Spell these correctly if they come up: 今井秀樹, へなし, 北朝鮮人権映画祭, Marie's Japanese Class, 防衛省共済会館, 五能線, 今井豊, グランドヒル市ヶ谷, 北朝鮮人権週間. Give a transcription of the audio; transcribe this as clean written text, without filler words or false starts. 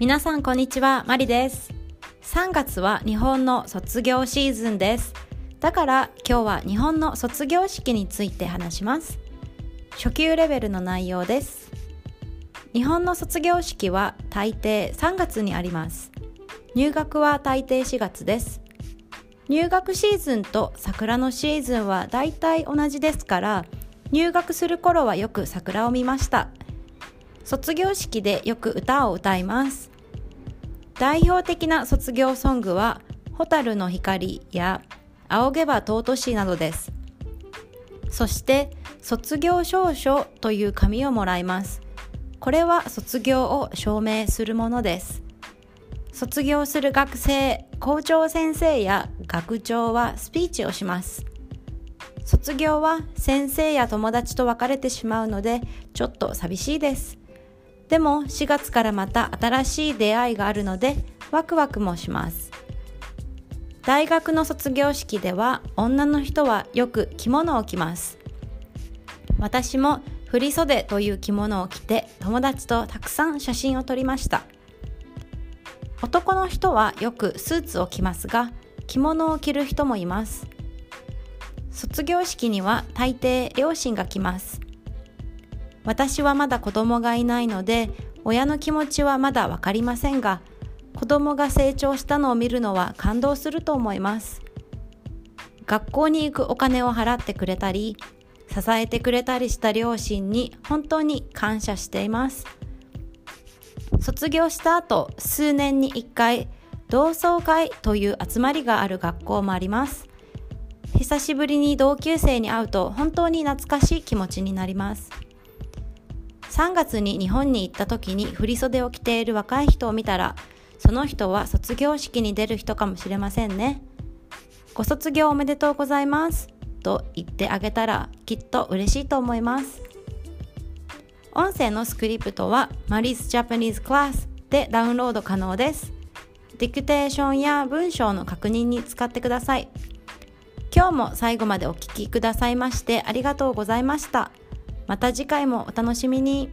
皆さんこんにちは、マリです。3月は日本の卒業シーズンです。だから今日は日本の卒業式について話します。初級レベルの内容です。日本の卒業式は大抵3月にあります。入学は大抵4月です。入学シーズンと桜のシーズンは大体同じですから、入学する頃はよく桜を見ました。卒業式でよく歌を歌います。代表的な卒業ソングは蛍の光や仰げば尊しなどです。そして卒業証書という紙をもらいます。これは卒業を証明するものです。卒業する学生、校長先生や学長はスピーチをします。卒業は先生や友達と別れてしまうのでちょっと寂しいです。でも4月からまた新しい出会いがあるのでワクワクもします。大学の卒業式では女の人はよく着物を着ます。私も振り袖という着物を着て友達とたくさん写真を撮りました。男の人はよくスーツを着ますが着物を着る人もいます。卒業式には大抵両親が来ます。私はまだ子供がいないので、親の気持ちはまだわかりませんが、子供が成長したのを見るのは感動すると思います。学校に行くお金を払ってくれたり、支えてくれたりした両親に本当に感謝しています。卒業した後、数年に1回、同窓会という集まりがある学校もあります。久しぶりに同級生に会うと本当に懐かしい気持ちになります。3月に日本に行った時に振り袖を着ている若い人を見たら、その人は卒業式に出る人かもしれませんね。ご卒業おめでとうございますと言ってあげたらきっと嬉しいと思います。音声のスクリプトは Marie's Japanese Class でダウンロード可能です。ディクテーションや文章の確認に使ってください。今日も最後までお聞きくださいましてありがとうございました。また次回もお楽しみに。